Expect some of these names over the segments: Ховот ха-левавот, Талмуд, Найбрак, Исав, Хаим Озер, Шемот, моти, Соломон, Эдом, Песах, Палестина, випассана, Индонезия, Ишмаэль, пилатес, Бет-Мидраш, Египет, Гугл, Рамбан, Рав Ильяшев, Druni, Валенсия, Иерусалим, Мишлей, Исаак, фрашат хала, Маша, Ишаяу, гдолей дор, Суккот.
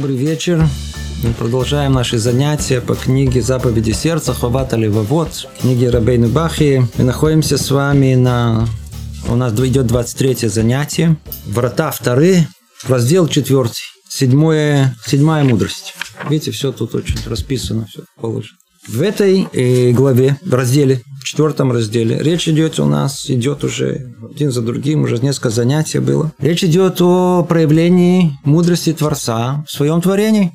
Добрый вечер. Мы продолжаем наши занятия по книге «Заповеди сердца» Ховот ха-левавот, книги Рабейну Бахьи. Мы находимся с вами У нас идет 23-е занятие. Врата 2, раздел 4, 7-я мудрость. Видите, все тут очень расписано, все положено. В этой главе, в 4 разделе, речь идет у нас, уже один за другим, уже несколько занятий было. Речь идет о проявлении мудрости Творца в своем творении.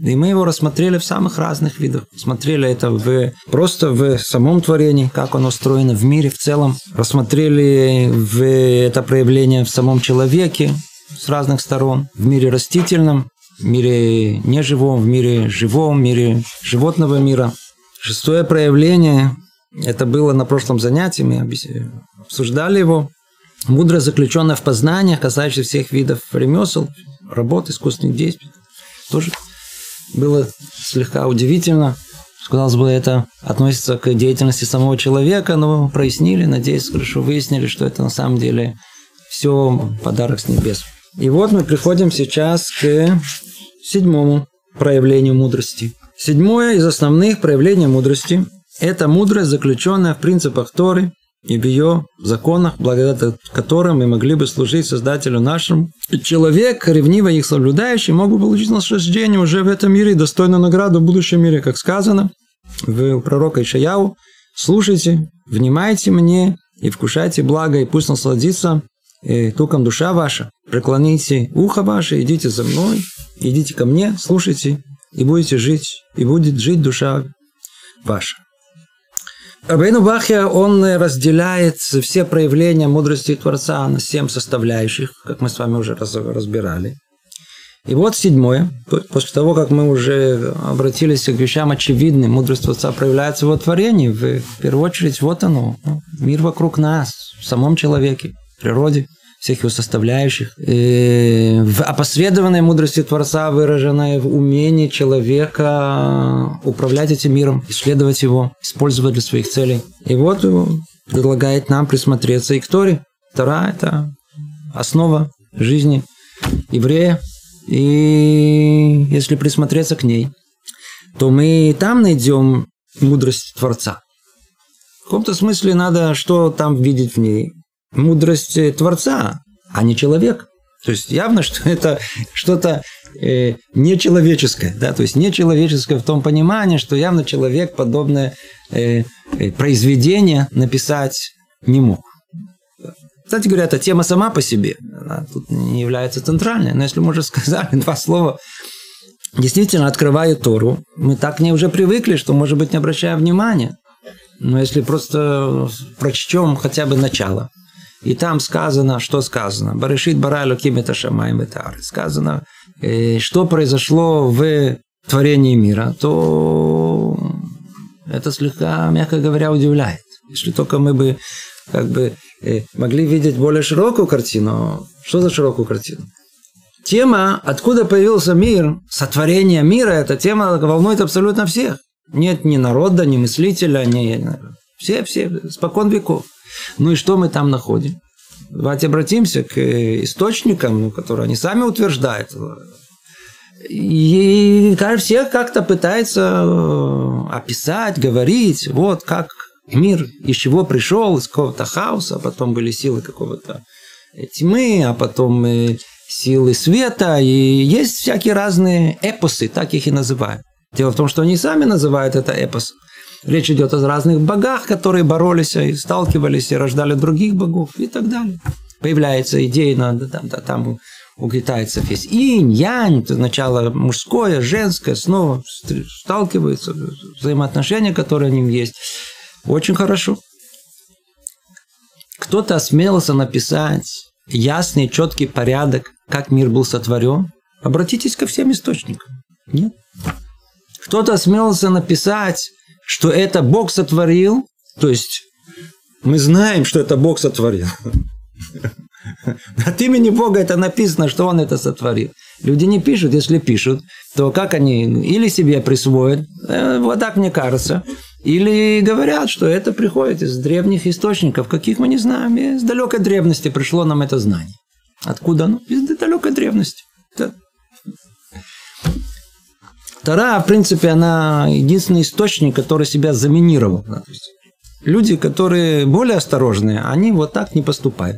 И мы его рассмотрели в самых разных видах. Смотрели это просто в самом творении, как оно устроено в мире в целом. Рассмотрели это проявление в самом человеке с разных сторон, в мире растительном, в мире неживом, в мире живом, в мире животного мира. 6 проявление, это было на прошлом занятии, мы обсуждали его. Мудрость, заключенная в познаниях, касающихся всех видов ремесел, работ, искусственных действий. Тоже было слегка удивительно. Казалось бы, это относится к деятельности самого человека, но прояснили, надеюсь, хорошо выяснили, что это на самом деле все подарок с небес. И вот мы приходим сейчас к 7 проявлению мудрости. 7 из основных проявлений мудрости – это мудрость, заключенная в принципах Торы и в ее законах, благодаря которым мы могли бы служить Создателю нашему. Человек, ревниво их соблюдающий, мог бы получить наслаждение уже в этом мире и достойную награду в будущем мире, как сказано у пророка Ишаяу. «Слушайте, внимайте мне и вкушайте благо, и пусть насладится туком душа ваша. Преклоните ухо ваше, идите за мной, идите ко мне, слушайте, и будете жить, и будет жить душа ваша». Рабейну Бахья, он разделяет все проявления мудрости Творца на 7 составляющих, как мы с вами уже разбирали. И вот 7, после того, как мы уже обратились к вещам очевидным, мудрость Творца проявляется в его творении, в первую очередь, вот оно, мир вокруг нас, в самом человеке, в природе, всех его составляющих. И в опосредованной мудрости Творца, выраженной в умении человека управлять этим миром, исследовать его, использовать для своих целей. И вот предлагает нам присмотреться и к Торе. Тора – это основа жизни еврея. И если присмотреться к ней, то мы там найдем мудрость Творца. В каком-то смысле надо что там видеть в ней? Мудрость Творца, а не человек. То есть явно, что это что-то нечеловеческое. Да? То есть нечеловеческое в том понимании, что явно человек подобное произведение написать не мог. Кстати говоря, эта тема сама по себе, она тут не является центральной. Но если мы уже сказали 2 слова, действительно, открывая Тору, мы так к ней уже привыкли, что, может быть, не обращая внимания. Но если просто прочтем хотя бы начало, и там сказано, что сказано. Барешит бара элоким эт ашамаим вэт аарец. Сказано, что произошло в творении мира, то это слегка, мягко говоря, удивляет. Если только мы бы могли видеть более широкую картину. Что за широкую картину? Тема, откуда появился мир, сотворение мира, эта тема волнует абсолютно всех. Нет ни народа, ни мыслителя, ни... Все, спокон веков. Ну и что мы там находим? Давайте обратимся к источникам, которые они сами утверждают. И все как-то пытаются описать, говорить, вот как мир из чего пришел, из какого-то хаоса, а потом были силы какого-то тьмы, а потом силы света. И есть всякие разные эпосы, так их и называют. Дело в том, что они сами называют это эпос. Речь идет о разных богах, которые боролись и сталкивались, и рождали других богов, и так далее. Появляется идея, там у китайцев есть инь, янь, сначала мужское, женское, снова сталкиваются, взаимоотношения, которые у них есть. Очень хорошо. Кто-то осмелился написать ясный, четкий порядок, как мир был сотворен. Обратитесь ко всем источникам. Нет? Кто-то осмелился написать, что это Бог сотворил. То есть, мы знаем, что это Бог сотворил. От имени Бога это написано, что Он это сотворил. Люди не пишут. Если пишут, то как они или себе присвоят, вот так мне кажется, или говорят, что это приходит из древних источников, каких мы не знаем. Из далекой древности пришло нам это знание. Откуда оно? Из далекой древности. Тора, в принципе, она единственный источник, который себя заминировал. То есть люди, которые более осторожные, они вот так не поступают.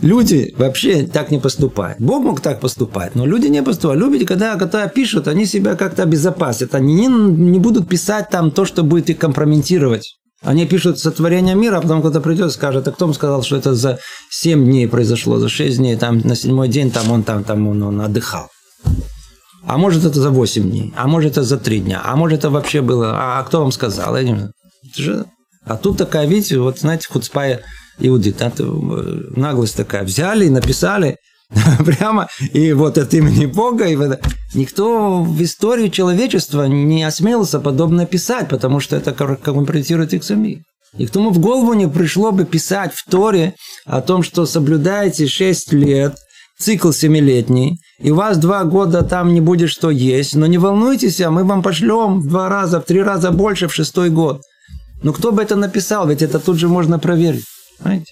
Люди вообще так не поступают. Бог мог так поступать, но люди не поступают. Люди, когда пишут, они себя как-то обезопасят. Они не будут писать там то, что будет их компрометировать. Они пишут сотворение мира, а потом кто-то придет и скажет, а кто вам сказал, что это за 7 дней произошло, за 6 дней, там, на 7-й день он отдыхал. А может, это за 8 дней, а может, это за 3 дня, а может, это вообще было, а кто вам сказал? А тут такая, видите, вот знаете, хуцпа иудит, наглость такая, взяли и написали прямо, и вот от имени Бога. И вот... Никто в историю человечества не осмелился подобное писать, потому что это компрометирует их самих. И никому в голову не пришло бы писать в Торе о том, что соблюдаете 6 лет, цикл 7-летний, и у вас 2 года там не будет что есть, но не волнуйтесь, а мы вам пошлем в 2 раза, в 3 раза больше в 6-й год. Но кто бы это написал, ведь это тут же можно проверить. Понимаете?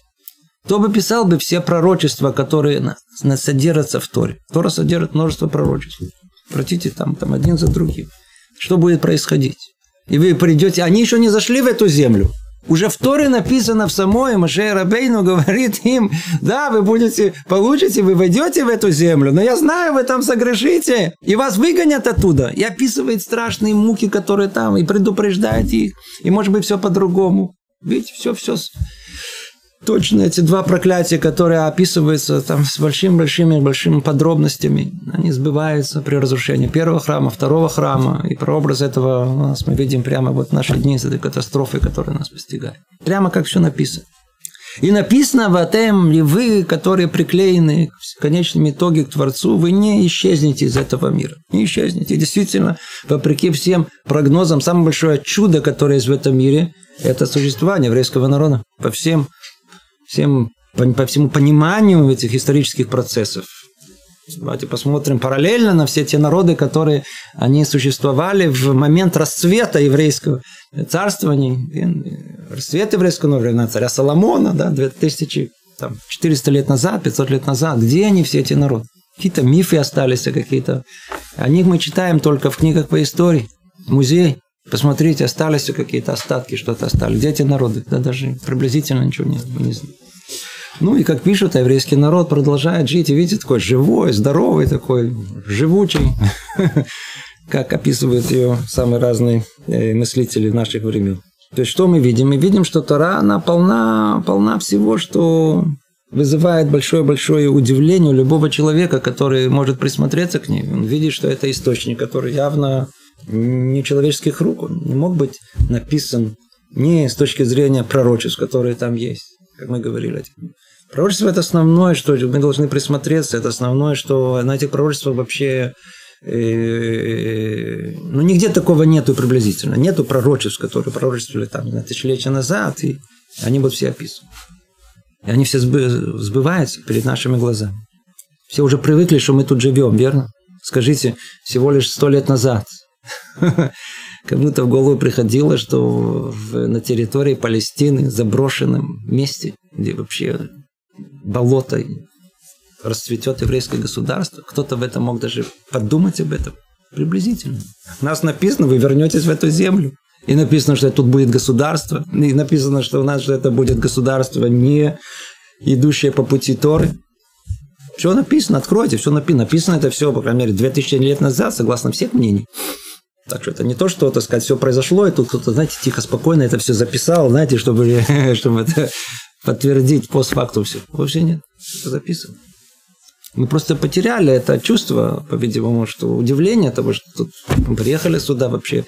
Кто бы писал бы все пророчества, которые содержатся в Торе. Тора содержит множество пророчеств. Прочтите там один за другим. Что будет происходить? И вы придете... Они еще не зашли в эту землю. Уже в Торе написано в самой, Моше Рабейну говорит им, да, вы будете, получите, вы войдете в эту землю, но я знаю, вы там согрешите, и вас выгонят оттуда. И описывает страшные муки, которые там, и предупреждает их, и может быть все по-другому. Видите, все. Точно эти 2 проклятия, которые описываются там с большими подробностями, они сбываются при разрушении первого храма, второго храма. И прообраз этого у нас мы видим прямо вот в наши дни с этой катастрофой, которая нас постигает. Прямо как все написано. И написано в этом, и вы, которые приклеены в конечном итоге к Творцу, вы не исчезнете из этого мира. Не исчезнете. И действительно, вопреки всем прогнозам, самое большое чудо, которое есть в этом мире, это существование еврейского народа по всему пониманию этих исторических процессов. Давайте посмотрим параллельно на все те народы, которые они существовали в момент расцвета еврейского царствования, расцвета еврейского народа, царя Соломона, 2400 лет назад, 500 лет назад. Где они, все эти народы? Какие-то мифы остались, какие-то... О них мы читаем только в книгах по истории, музей. Посмотрите, остались какие-то остатки, что-то остались. Где эти народы? Да даже приблизительно ничего нет, мы не знаем. Ну и как пишут, еврейский народ продолжает жить. И видите, такой живой, здоровый такой, живучий. Как описывают ее самые разные мыслители наших времен. То есть, что мы видим? Мы видим, что Тора, она полна всего, что вызывает большое-большое удивление у любого человека, который может присмотреться к ней. Он видит, что это источник, который явно... не человеческих рук, он не мог быть написан не с точки зрения пророчеств, которые там есть, как мы говорили. Пророчество – это основное, что мы должны присмотреться, это основное, что на этих пророчествах вообще... нигде такого нету приблизительно. Нету пророчеств, которые пророчествовали там тысячелетия назад, и они будут все описаны. И они все сбываются перед нашими глазами. Все уже привыкли, что мы тут живем, верно? Скажите, всего лишь 100 лет назад кому-то в голову приходило, что на территории Палестины, заброшенном месте, где вообще болото, расцветет еврейское государство, кто-то в этом мог даже подумать об этом приблизительно. У нас написано, вы вернетесь в эту землю. И написано, что тут будет государство. И написано, что у нас же это будет государство, не идущее по пути Торы. Все написано, откройте, все написано. Написано это все, по крайней мере, 2000 лет назад, согласно всех мнений. Так что это не то, что, так сказать, все произошло, и тут кто-то, знаете, тихо, спокойно это все записал, знаете, чтобы это подтвердить постфактум все. Вообще нет, это записано. Мы просто потеряли это чувство, по-видимому, что удивление того, что тут мы приехали сюда, вообще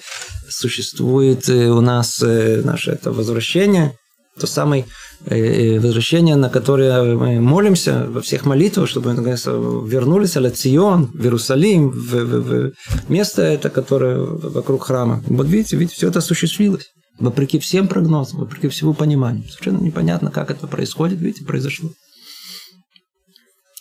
существует у нас наше это возвращение, то самое возвращение, на которое мы молимся во всех молитвах, чтобы мы наконец-то вернулись, Аль Цион, в Иерусалим, в место это, которое вокруг храма. Вот видите, все это осуществилось. Вопреки всем прогнозам, вопреки всему пониманию. Совершенно непонятно, как это происходит, видите, произошло.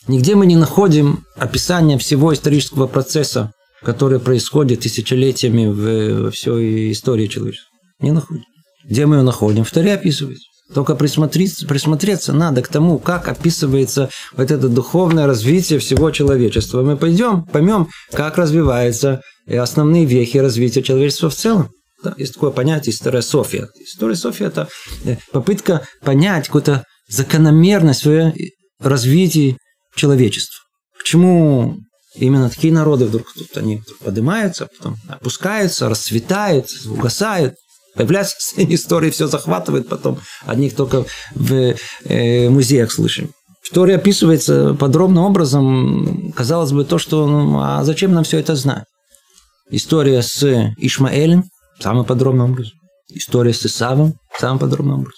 Нигде мы не находим описания всего исторического процесса, который происходит тысячелетиями во всей истории человечества. Не находим. Где мы его находим? В Торе описывается. Только присмотреться надо к тому, как описывается вот это духовное развитие всего человечества. Мы поймем, как развиваются основные вехи развития человечества в целом. Да, есть такое понятие «история София». История София – это попытка понять какую-то закономерность в развитии человечества. Почему именно такие народы вдруг тут они поднимаются, потом опускаются, расцветают, угасают, появляются в сцене истории, все захватывает, потом одних только в музеях слышим. История описывается подробным образом. Казалось бы, то, что а зачем нам все это знать? История с Ишмаэлем самым подробным образом. История с Исавом самым подробным образом.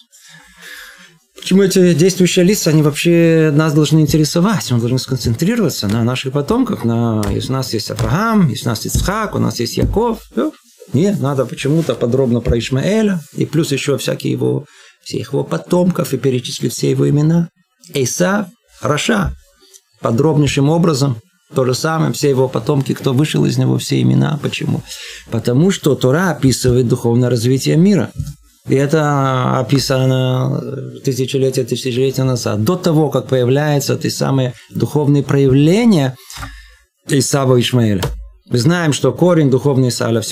Почему эти действующие лица, они вообще нас должны интересовать? Мы должны сконцентрироваться на наших потомках. Если у нас есть Авраам, если у нас есть Исаак, у нас есть Яков. Нет, надо почему-то подробно про Ишмаэля. И плюс еще всякие его, всех его потомков и перечислить все его имена. Исав, Раша. Подробнейшим образом. То же самое, все его потомки, кто вышел из него, все имена. Почему? Потому что Тора описывает духовное развитие мира. И это описано тысячелетия назад. До того, как появляются те самые духовные проявления Исава и Ишмаэля. Мы знаем, что корень духовный Исава,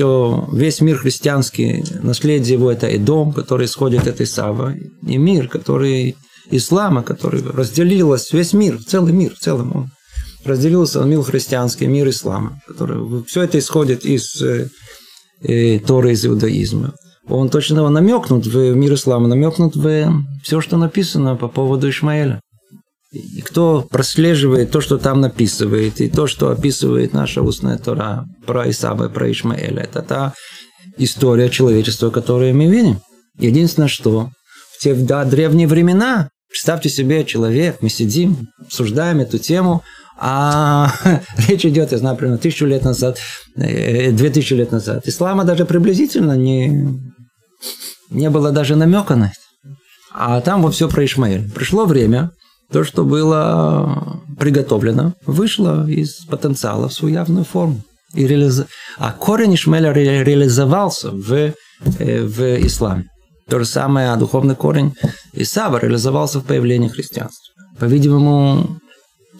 весь мир христианский, наследие его – это Эдом, который исходит от Исава, и мир, который ислама, который разделилось, весь мир, в целом он разделился на мир христианский, мир ислама, который, все это исходит из Торы, из иудаизма. Он точно намекнут в мир ислама, намекнут в все, что написано по поводу Ишмаэля. И кто прослеживает то, что там написывает, и то, что описывает наша устная Тора про Исава и про Ишмаэля, это та история человечества, которую мы видим. Единственное, что в те древние времена, представьте себе, человек, мы сидим, обсуждаем эту тему, а речь идет, я знаю, примерно 1000 лет назад, 2000 лет назад. Ислама даже приблизительно не было даже намека на это. А там вот все про Ишмаэль. Пришло время, то, что было приготовлено, вышло из потенциала в свою явную форму. А корень Ишмаэля реализовался в исламе. То же самое, духовный корень Исава реализовался в появлении христианства. По-видимому,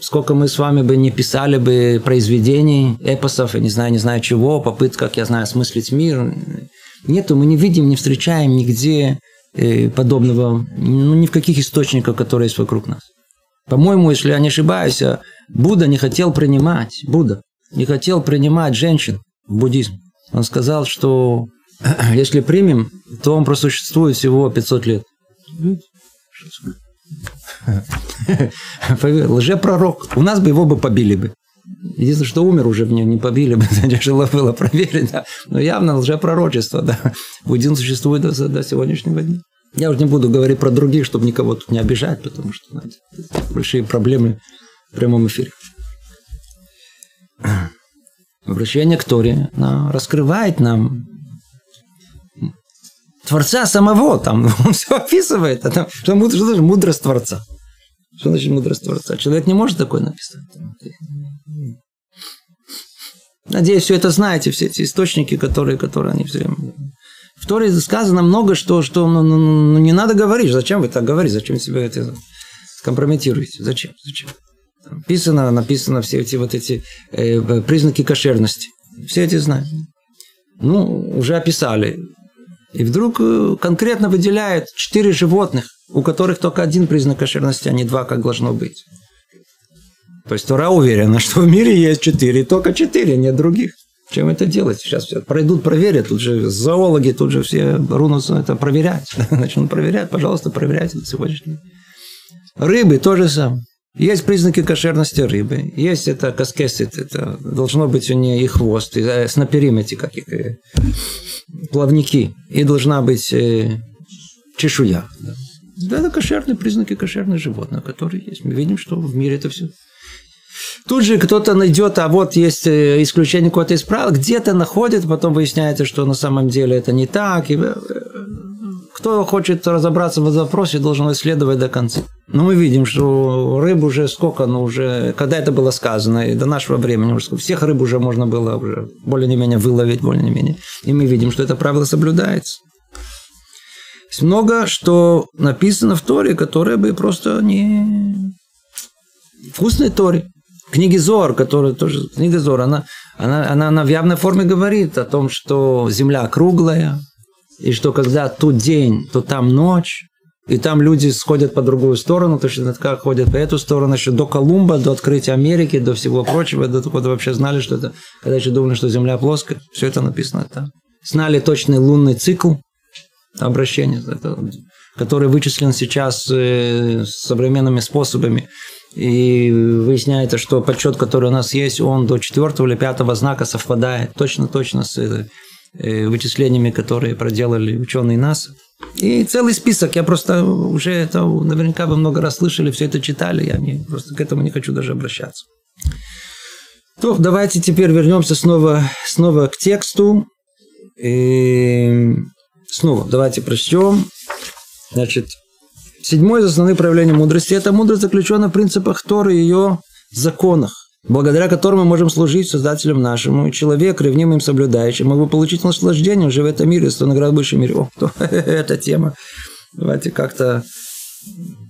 сколько мы с вами бы не писали бы произведений, эпосов, я не знаю чего, попытка, как я знаю, осмыслить мир. Нету, мы не видим, не встречаем нигде подобного, ни в каких источниках, которые есть вокруг нас. По-моему, если я не ошибаюсь, Будда не хотел принимать женщин в буддизм. Он сказал, что если примем, то он просуществует всего 500 лет. Лжепророк. У нас бы его побили. Единственное, что умер уже, мне не побили бы, тяжело было проверить. Да. Но явно лжепророчество, да. Буддизм существует до сегодняшнего дня. Я уже не буду говорить про других, чтобы никого тут не обижать, потому что знаете, большие проблемы в прямом эфире. Обращение к Торе раскрывает нам Творца самого, там он все описывает. А там, что значит мудрость Творца? Что значит мудрость Творца? Человек не может такое написать. Надеюсь, все это знаете, все эти источники, которые они все время... В Торе сказано много, что не надо говорить. Зачем вы так говорите? Зачем себя это скомпрометируете? Зачем? Написано все эти признаки кошерности. Все эти знают. Уже описали. И вдруг конкретно выделяют 4 животных, у которых только один признак кошерности, а не 2, как должно быть. То есть Тора уверена, что в мире есть 4, только 4, нет других. Чем это делать? Сейчас все пройдут, проверят. Тут же зоологи, тут же все рунутся это проверять. Начнут проверять. Пожалуйста, проверяйте сегодняшний. Рыбы то же самое. Есть признаки кошерности рыбы. Есть это каскесит. Это должно быть у нее и хвост, и снапирим эти какие-то плавники. И должна быть чешуя. Да, это кошерные признаки кошерных животных, которые есть. Мы видим, что в мире это все... Тут же кто-то найдет, а вот есть исключение какое-то из правил, где-то находит, потом выясняется, что на самом деле это не так. И кто хочет разобраться в вопросе, должен исследовать до конца. Но мы видим, что рыб уже сколько, когда это было сказано, и до нашего времени, всех рыб уже можно было уже более-менее выловить, более-менее. И мы видим, что это правило соблюдается. Есть много, что написано в Торе, которое бы просто не... Вкусной Торе. Книги Зоар, которая тоже... Книга Зоар, она в явной форме говорит о том, что земля круглая, и что когда тут день, то там ночь, и там люди сходят по другую сторону, точно так ходят по эту сторону, еще до Колумба, до открытия Америки, до всего прочего, до того, когда вообще знали, что это, когда еще думали, что земля плоская, все это написано там. Знали точный лунный цикл обращения, который вычислен сейчас современными способами. И выясняется, что подсчет, который у нас есть, он до 4-го или 5-го знака совпадает точно-точно с вычислениями, которые проделали ученые НАСА. И целый список. Я просто уже это наверняка вы много раз слышали, все это читали. Я просто к этому не хочу даже обращаться. То, давайте теперь вернемся снова к тексту. И снова давайте прочтем. Значит, 7 из основных проявлений мудрости. Эта мудрость заключена в принципах Торы и ее законах, благодаря которым мы можем служить Создателю нашему. Человек, ревнимым соблюдающим, мог бы получить наслаждение уже в этом мире, что наград в будущем мире. О, эта тема. Давайте как-то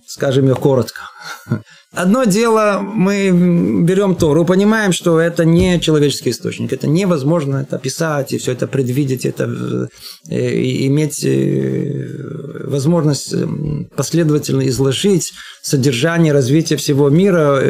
скажем ее коротко. Одно дело, мы берем Тору, понимаем, что это не человеческий источник, это невозможно это описать, и все это предвидеть, это и иметь возможность последовательно изложить содержание развития всего мира.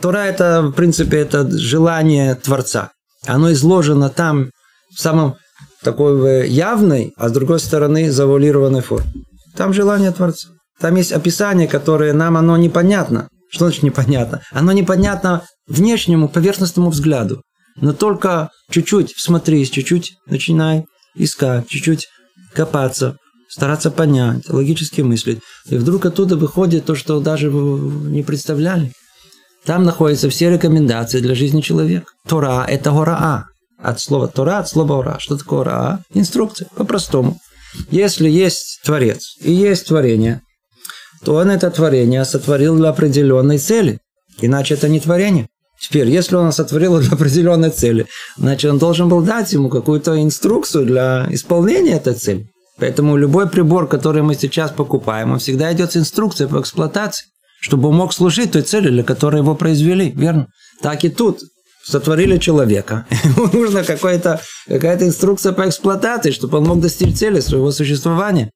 Тора – это, в принципе, это желание Творца. Оно изложено там в самом такой явной, а с другой стороны завуалированной форме. Там желание Творца. Там есть описание, которое нам оно непонятно. Что значит непонятно? Оно непонятно внешнему, поверхностному взгляду. Но только чуть-чуть всмотрись, чуть-чуть начинай искать, чуть-чуть копаться, стараться понять, логически мыслить. И вдруг оттуда выходит то, что даже не представляли. Там находятся все рекомендации для жизни человека. Тора – это гораа. От слова Тора, от слова ора. Что такое ораа? Инструкция, по-простому. Если есть Творец и есть творение, то он это творение сотворил для определенной цели. Иначе это не творение. Теперь, если он сотворил для определенной цели, значит, он должен был дать ему какую-то инструкцию для исполнения этой цели. Поэтому любой прибор, который мы сейчас покупаем, он всегда идет с инструкцией по эксплуатации, чтобы он мог служить той цели, для которой его произвели. Верно? Так и тут. Сотворили человека. Ему нужна какая-то инструкция по эксплуатации, чтобы он мог достичь цели своего существования.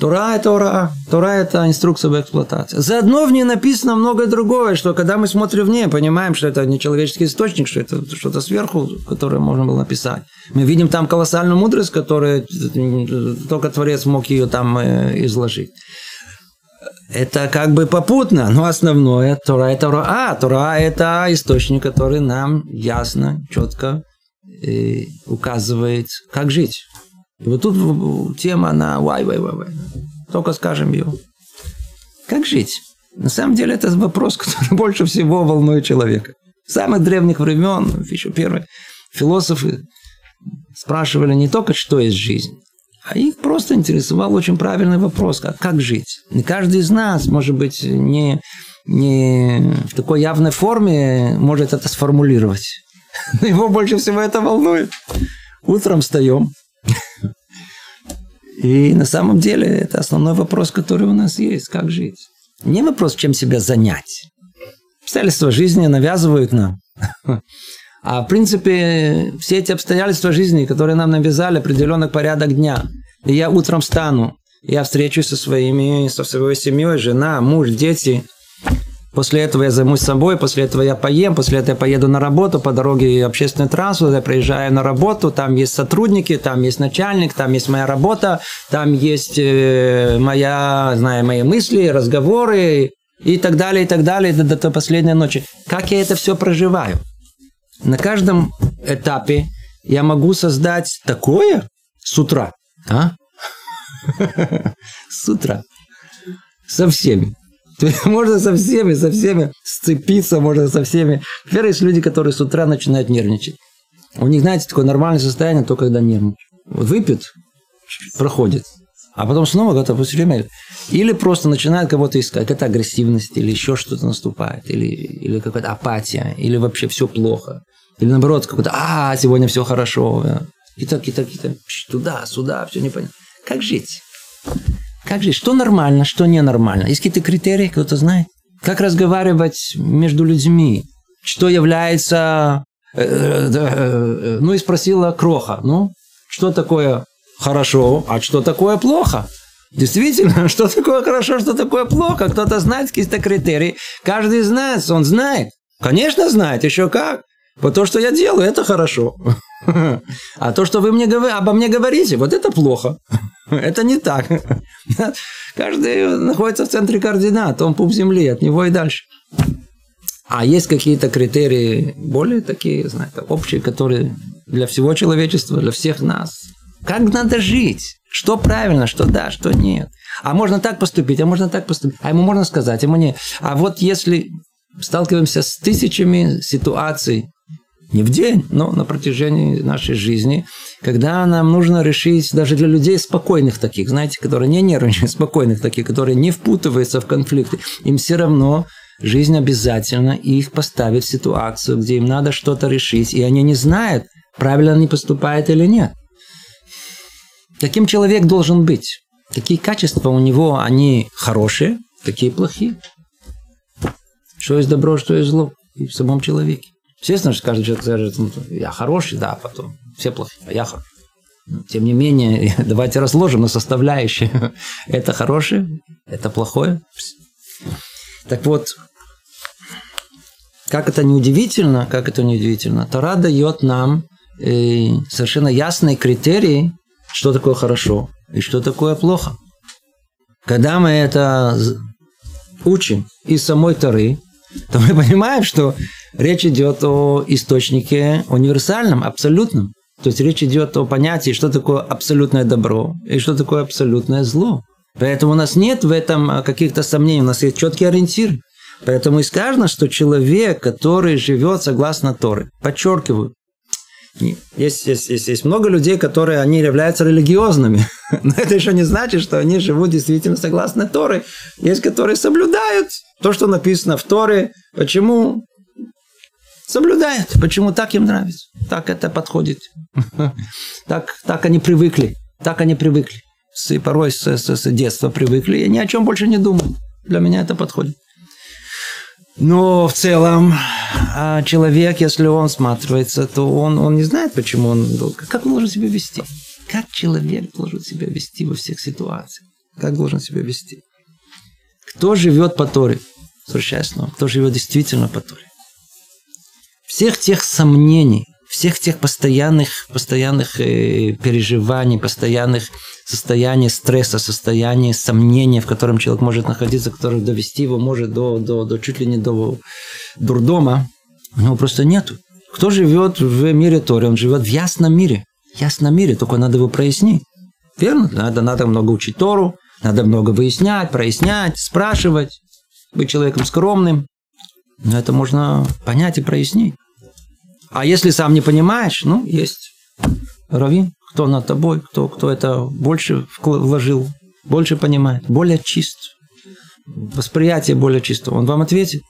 Тора – это ораа. Тора – это инструкция по эксплуатации. Заодно в ней написано многое другое, что когда мы смотрим в ней, понимаем, что это не человеческий источник, что это что-то сверху, которое можно было написать. Мы видим там колоссальную мудрость, которую только Творец мог ее там изложить. Это как бы попутно, но основное – Тора – это ораа. Тора – это источник, который нам ясно, четко указывает, как жить. И вот тут тема, она вай-вай-вай-вай. Только скажем ее. Как жить? На самом деле, это вопрос, который больше всего волнует человека. С самых древних времен, еще первые философы спрашивали не только, что есть жизнь, а их просто интересовал очень правильный вопрос, как жить. И каждый из нас, может быть, не в такой явной форме может это сформулировать. Но его больше всего это волнует. Утром встаем. И на самом деле это основной вопрос, который у нас есть. Как жить? Не вопрос, чем себя занять. Обстоятельства жизни навязывают нам. А в принципе, все эти обстоятельства жизни, которые нам навязали, определенный порядок дня. И я утром встану, я встречусь со своей семьей, жена, муж, дети. После этого я займусь собой, после этого я поем, после этого я поеду на работу, по дороге общественный транспорт, я проезжаю на работу, там есть сотрудники, там есть начальник, там есть моя работа, там есть мои мысли, разговоры и так далее, до последней ночи. Как я это все проживаю? На каждом этапе я могу создать такое с утра, а? С утра. Со всеми. Можно со всеми сцепиться, можно со всеми. Во-первых, есть люди, которые с утра начинают нервничать. У них, знаете, такое нормальное состояние, только когда нервничают. Вот выпьют, проходит, а потом снова готов все время. Или просто начинают кого-то искать. Какая-то агрессивность, или еще что-то наступает, или какая-то апатия, или вообще все плохо. Или наоборот, какой-то сегодня все хорошо. И так, туда, сюда, все непонятно. Как жить? Как жить? Что нормально, что ненормально? Есть какие-то критерии, кто-то знает? Как разговаривать между людьми? Что является... Ну и спросила Кроха, ну, что такое хорошо, а что такое плохо? Действительно, что такое хорошо, что такое плохо? Кто-то знает какие-то критерии. Каждый из нас, он знает. Конечно, знает, еще как. Вот то, что я делаю, это хорошо. А то, что вы мне обо мне говорите, вот это плохо. Это не так. Каждый находится в центре координат, он пуп земли, от него и дальше. А есть какие-то критерии более такие, знаете, общие, которые для всего человечества, для всех нас. Как надо жить? Что правильно, что да, что нет. А можно так поступить, а можно так поступить. А ему можно сказать, ему не. А вот если сталкиваемся с тысячами ситуаций, не в день, но на протяжении нашей жизни, когда нам нужно решить даже для людей спокойных таких, знаете, которые не нервничают, спокойных таких, которые не впутываются в конфликты, им все равно жизнь обязательно их поставит в ситуацию, где им надо что-то решить, и они не знают, правильно они поступают или нет. Каким человек должен быть? Какие качества у него, они хорошие, какие плохие? Что есть добро, что есть зло и в самом человеке. Естественно, что каждый человек скажет, ну, я хороший, да, потом все плохие, а я хороший. Но, тем не менее, давайте разложим на составляющие. Это хорошее, это плохое. Так вот, как это неудивительно, Тора дает нам совершенно ясные критерии, что такое хорошо и что такое плохо. Когда мы это учим из самой Торы, то мы понимаем, что речь идет о источнике универсальном, абсолютном. То есть речь идет о понятии, что такое абсолютное добро и что такое абсолютное зло. Поэтому у нас нет в этом каких-то сомнений, у нас есть четкий ориентир. Поэтому и сказано, что человек, который живет согласно Торе, подчеркиваю, есть много людей, которые они являются религиозными, но это еще не значит, что они живут действительно согласно Торе. Есть, которые соблюдают то, что написано в Торе. Почему? Соблюдают. Почему? Так им нравится. Так это подходит. Так они привыкли. Порой с детства привыкли. Я ни о чем больше не думаю. Для меня это подходит. Но в целом человек, если он всматривается, то он не знает, почему он долго. Как он должен себя вести? Как человек должен себя вести во всех ситуациях? Как должен себя вести? Кто живет по Торе? Кто живет действительно по Торе? Всех тех сомнений, всех тех постоянных переживаний, постоянных состояние стресса, состояние сомнения, в котором человек может находиться, который довести его может до чуть ли не до дурдома, у него просто нету. Кто живет в мире Торы? Он живет в ясном мире. Только надо его прояснить. Верно? Надо много учить Тору, надо много выяснять, прояснять, спрашивать, быть человеком скромным. Но это можно понять и прояснить. А если сам не понимаешь, есть раввин. Кто над тобой, кто это больше вложил, больше понимает, более чист. Восприятие более чистое. Он вам ответит.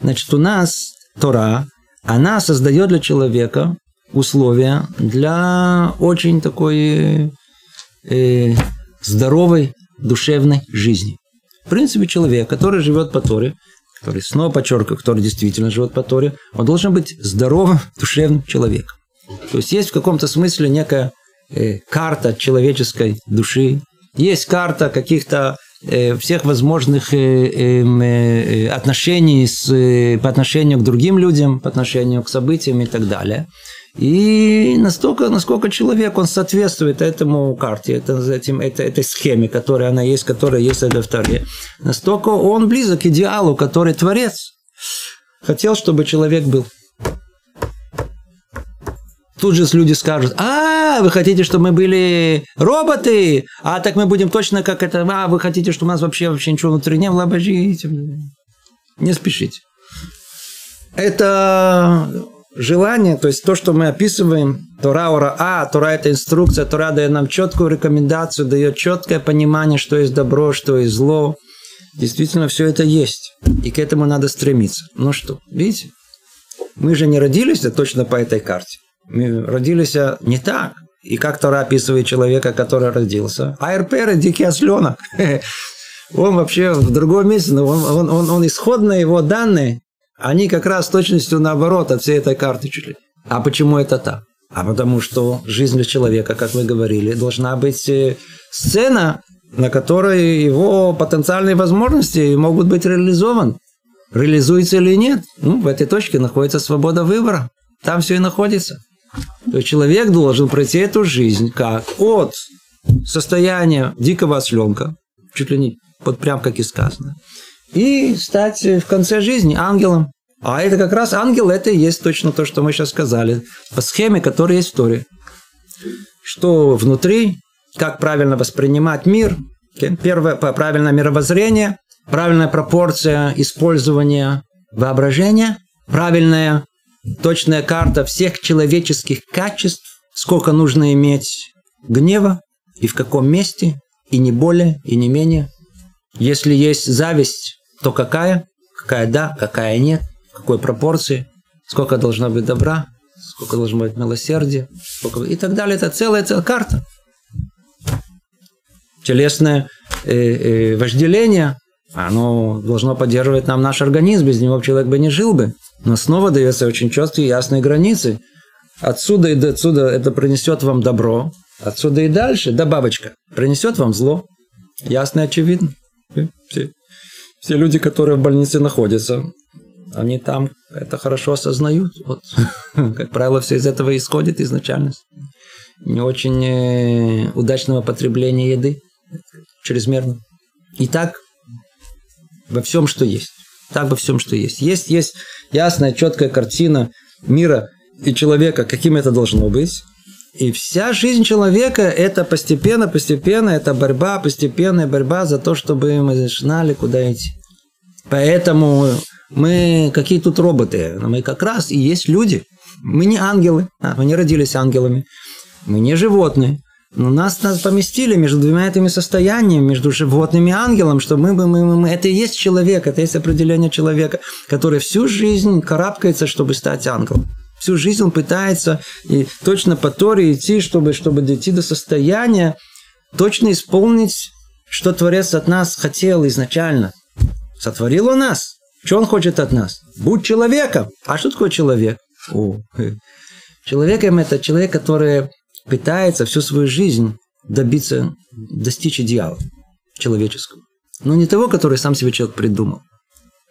Значит, у нас Тора, она создает для человека условия для очень такой здоровой душевной жизни. В принципе, человек, который живет по Торе, который действительно живет по Торе, он должен быть здоровым душевным человеком. То есть в каком-то смысле некая карта человеческой души, есть карта каких-то всех возможных отношений по отношению к другим людям, по отношению к событиям и так далее. И настолько, насколько человек, он соответствует этому карте, этой схеме, которая есть это в Торе, настолько он близок к идеалу, который Творец хотел, чтобы человек был. Тут же люди скажут, вы хотите, чтобы мы были роботы, а так мы будем точно как это, вы хотите, чтобы у нас вообще ничего внутри не было, обождите, не спешите. Это желание, то есть то, что мы описываем, Тора это инструкция, Тора дает нам четкую рекомендацию, дает четкое понимание, что есть добро, что есть зло. Действительно, все это есть, и к этому надо стремиться. Видите, мы же не родились точно по этой карте. Мы родились не так. И как Тора описывает человека, который родился? Айрпере, дикий осленок. Он вообще в другом месте, но он исходные его данные, они как раз с точностью наоборот от всей этой карты чуть ли. А почему это так? А потому что жизнь для человека, как мы говорили, должна быть сцена, на которой его потенциальные возможности могут быть реализованы. Реализуется или нет? Ну, в этой точке находится свобода выбора. Там все и находится. То есть человек должен пройти эту жизнь как от состояния дикого осленка, чуть ли не вот прям как и сказано, и стать в конце жизни ангелом. А это как раз ангел, это и есть точно то, что мы сейчас сказали, по схеме, которая есть в Торе. Что внутри, как правильно воспринимать мир, первое правильное мировоззрение, правильная пропорция использования воображения, правильная точная карта всех человеческих качеств, сколько нужно иметь гнева и в каком месте, и не более, и не менее. Если есть зависть, то какая да, какая нет, в какой пропорции, сколько должно быть добра, сколько должно быть милосердия, сколько... и так далее. Это целая карта. Телесное вожделение, оно должно поддерживать нам наш организм, без него человек бы не жил бы. Но снова дается очень четкие ясные границы. Отсюда и до отсюда это принесет вам добро, отсюда и дальше, добавочка, принесет вам зло. Ясно и очевидно. Все люди, которые в больнице находятся, они там это хорошо осознают. Вот. Как правило, все из этого исходит изначально. Не очень удачного потребления еды. Чрезмерно. И так во всем, что есть. Так во всем, что есть. Есть ясная, четкая картина мира и человека, каким это должно быть. И вся жизнь человека – это постепенно, это борьба, постепенная борьба за то, чтобы мы знали, куда идти. Поэтому мы какие тут роботы? Мы как раз и есть люди. Мы не ангелы, мы не родились ангелами, мы не животные. Но нас поместили между двумя этими состояниями, между животным и ангелом, что мы. Это и есть человек, это и есть определение человека, который всю жизнь карабкается, чтобы стать ангелом. Всю жизнь он пытается и точно по Торе идти, чтобы дойти до состояния, точно исполнить, что Творец от нас хотел изначально. Сотворил он нас. Что он хочет от нас? Будь человеком. А что такое человек? Человеком – это человек, который пытается всю свою жизнь достичь идеала человеческого. Но не того, который сам себе человек придумал.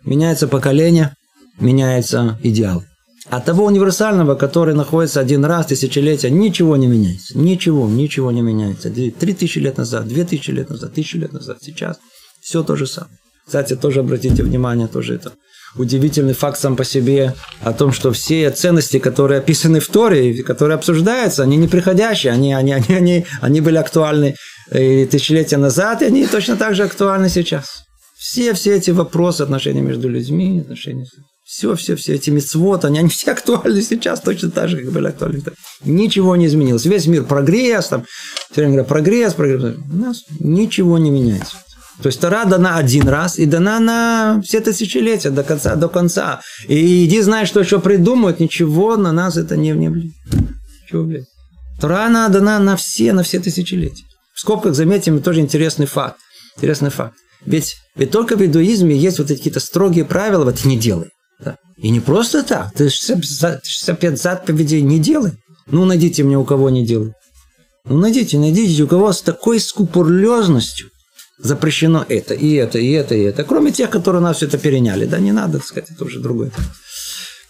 Меняется поколение, меняется идеал. А того универсального, который находится один раз, тысячелетия, ничего не меняется. Ничего не меняется. 3000 лет назад, 2000 лет назад, 1000 лет назад, сейчас. Все то же самое. Кстати, тоже обратите внимание, тоже это удивительный факт сам по себе о том, что все ценности, которые описаны в Торе, которые обсуждаются, они не приходящие, они были актуальны тысячелетия назад, и они точно так же актуальны сейчас. Все эти вопросы, отношения между людьми, отношения... Все эти мицвоты, они все актуальны сейчас, точно так же, как были актуальны. Ничего не изменилось. Весь мир прогресс, там, все время говорят, прогресс. У нас ничего не меняется. То есть Тора дана один раз и дана на все тысячелетия, до конца. И иди знай, что еще придумают, ничего на нас это не влияет. Тора она дана на все тысячелетия. В скобках, заметим, тоже интересный факт. Ведь только в иудаизме есть вот эти какие-то строгие правила, вот не делай. Да. И не просто так. Ты 65 заповедей не делай. Ну, найдите мне, у кого не делай. Ну, найдите, у кого с такой скрупулезностью запрещено это, и это, и это, и это. Кроме тех, которые у нас все это переняли. Да, не надо, так сказать, это уже другое.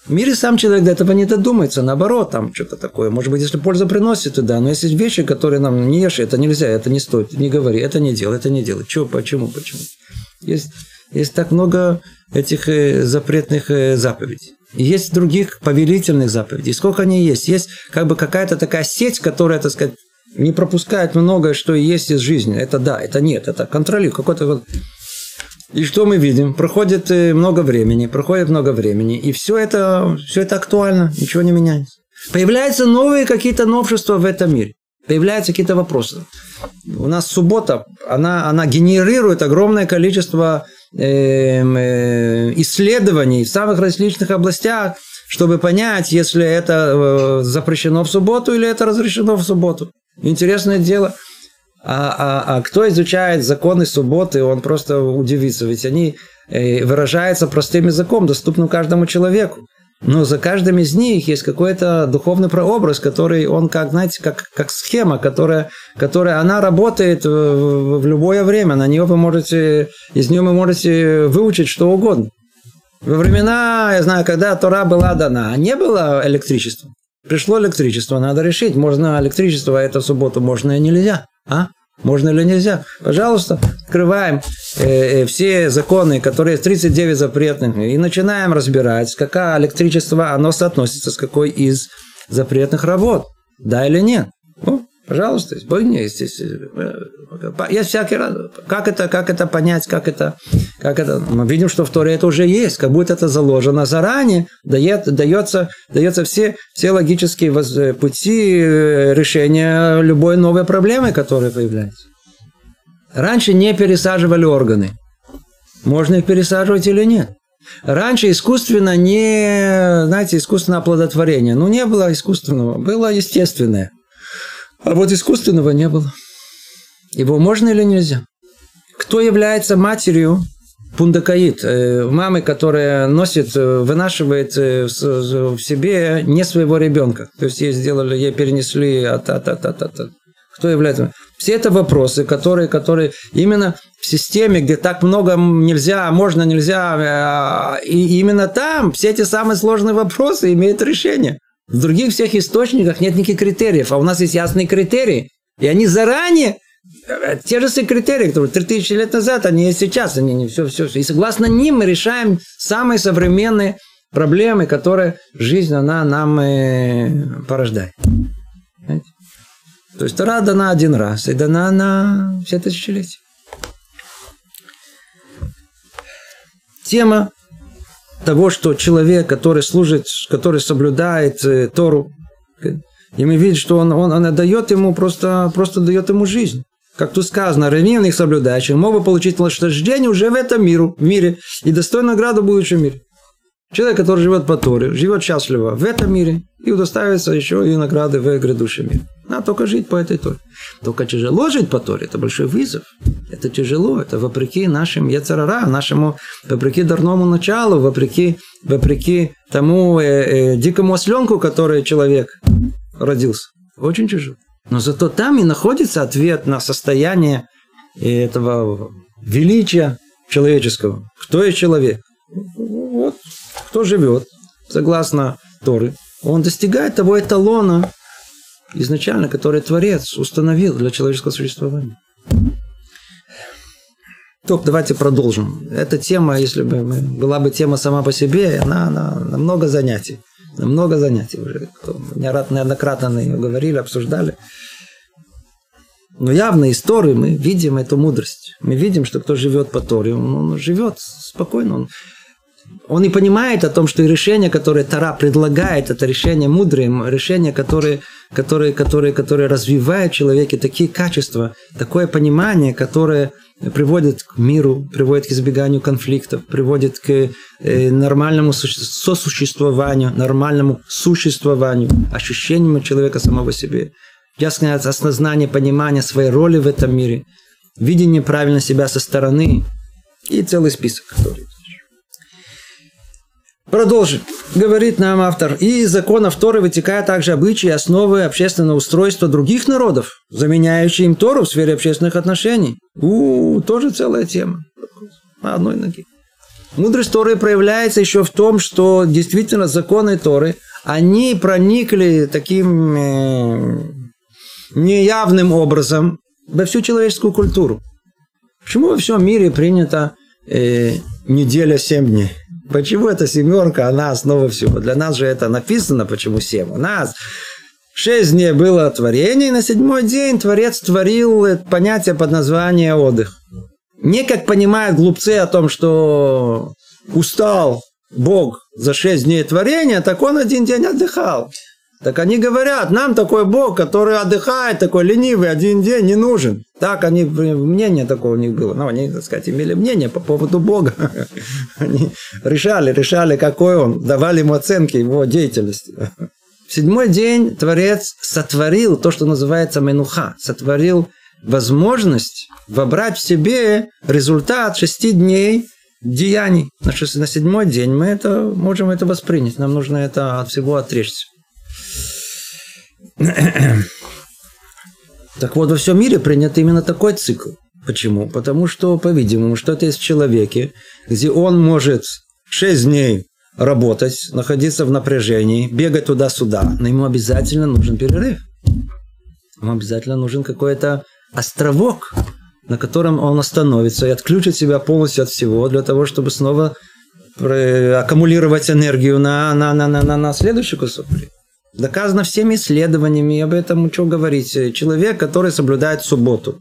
В мире сам человек до этого не додумается. Наоборот, там что-то такое. Может быть, если польза приносит, то да. Но есть вещи, которые нам не ешь, это нельзя, это не стоит, не говори, это не делай. Чего, почему? Есть так много этих запретных заповедей. И есть других повелительных заповедей. Сколько они есть? Есть как бы какая-то такая сеть, которая, так сказать, не пропускает многое, что есть из жизни. Это да, это нет, это контролирует какой-то... И что мы видим? Проходит много времени, и все это актуально, ничего не меняется. Появляются новые какие-то новшества в этом мире. Появляются какие-то вопросы. У нас суббота, она генерирует огромное количество исследований в самых различных областях, чтобы понять, если это запрещено в субботу или это разрешено в субботу. Интересное дело. А кто изучает законы субботы, он просто удивится. Ведь они выражаются простым языком, доступным каждому человеку. Но за каждым из них есть какой-то духовный прообраз, который он, как, знаете, как схема, которая она работает в любое время. Из нее вы можете выучить что угодно. Во времена, я знаю, когда Тора была дана, не было электричества. Пришло электричество, надо решить, можно электричество, а это в субботу можно и нельзя. Можно или нельзя? Пожалуйста, открываем все законы, которые 39 запретных, и начинаем разбирать, какое электричество, оно соотносится с какой из запретных работ. Да или нет? Ну, пожалуйста, есть всякие разные. Как это понять, как это? Мы видим, что в Торе это уже есть, как будто это заложено заранее, дается все логические пути решения любой новой проблемы, которая появляется. Раньше не пересаживали органы. Можно их пересаживать или нет? Раньше искусственное оплодотворение. Не было искусственного, было естественное. А вот искусственного не было. Его можно или нельзя? Кто является матерью? Пундакаит. Мамы, которая вынашивает в себе не своего ребенка. То есть ей перенесли . Кто является? Все это вопросы, которые именно в системе, где так много нельзя, можно нельзя, и именно там все эти самые сложные вопросы имеют решение. В других всех источниках нет никаких критериев, а у нас есть ясные критерии. И они заранее, те же критерии, которые 3000 лет назад, они есть сейчас, они все. И согласно ним мы решаем самые современные проблемы, которые жизнь, она нам порождает. Понимаете? То есть Тора дана один раз, и дана на все тысячелетия. Тема того, что человек, который служит, который соблюдает Тору, и мы видим, что он дает ему, просто дает ему жизнь. Как тут сказано, ревнивных соблюдающих могут получить наслаждение уже в этом мире и достойную награду в будущем мире. Человек, который живет по Торе, живет счастливо в этом мире и удостаивается еще и награды в грядущем мире. Надо только жить по этой Торе. Только тяжело жить по Торе, это большой вызов. Это тяжело, это вопреки нашим яцерара, вопреки дурному началу, вопреки тому дикому осленку, который человек родился. Очень тяжело. Но зато там и находится ответ на состояние этого величия человеческого. Кто есть человек? Вот, кто живет согласно Торе, он достигает того эталона, изначально, который Творец установил для человеческого существования. Так, давайте продолжим. Эта тема, если бы была бы тема сама по себе, она на много занятий. На много занятий уже. Неоднократно на нее говорили, обсуждали. Но явно из Торы мы видим эту мудрость. Мы видим, что кто живет по Торе, он живет спокойно. Он и понимает о том, что и решение, которое Тора предлагает, это решение мудрое, решение, которое развивает в человеке такие качества, такое понимание, которое приводит к миру, приводит к избеганию конфликтов, приводит к нормальному сосуществованию, нормальному существованию, ощущению человека самого себе. Ясное осознание, понимание своей роли в этом мире, видение правильно себя со стороны и целый список, который... Продолжим. Говорит нам автор. И из законов Торы вытекают также обычаи и основы общественного устройства других народов, заменяющие им Тору в сфере общественных отношений. Тоже целая тема. На одной ноге. Мудрость Торы проявляется еще в том, что действительно законы Торы, они проникли таким неявным образом во всю человеческую культуру. Почему во всем мире принята неделя 7 дней? Почему эта семерка, она основа всего? Для нас же это написано, почему 7. У нас 6 дней было творение, и на 7-й день Творец творил понятие под названием отдых. Не как понимают глупцы о том, что устал Бог за 6 дней творения, так он один день отдыхал. Так они говорят, нам такой Бог, который отдыхает, такой ленивый, один день не нужен. Так они, мнение такое у них было. Ну, они, так сказать, имели мнение по поводу Бога. Они решали, какой он, давали ему оценки его деятельности. В седьмой день Творец сотворил то, что называется менуха, сотворил возможность вобрать в себе результат 6 дней деяний. На 7-й день мы можем это воспринять, нам нужно это от всего отречься. Так вот, во всем мире принят именно такой цикл. Почему? Потому что, по-видимому, что-то есть в человеке, где он может 6 дней работать, находиться в напряжении, бегать туда-сюда, но ему обязательно нужен перерыв. Ему обязательно нужен какой-то островок, на котором он остановится и отключит себя полностью от всего, для того, чтобы снова аккумулировать энергию на следующий кусок. Доказано всеми исследованиями, об этом что говорить. Человек, который соблюдает субботу,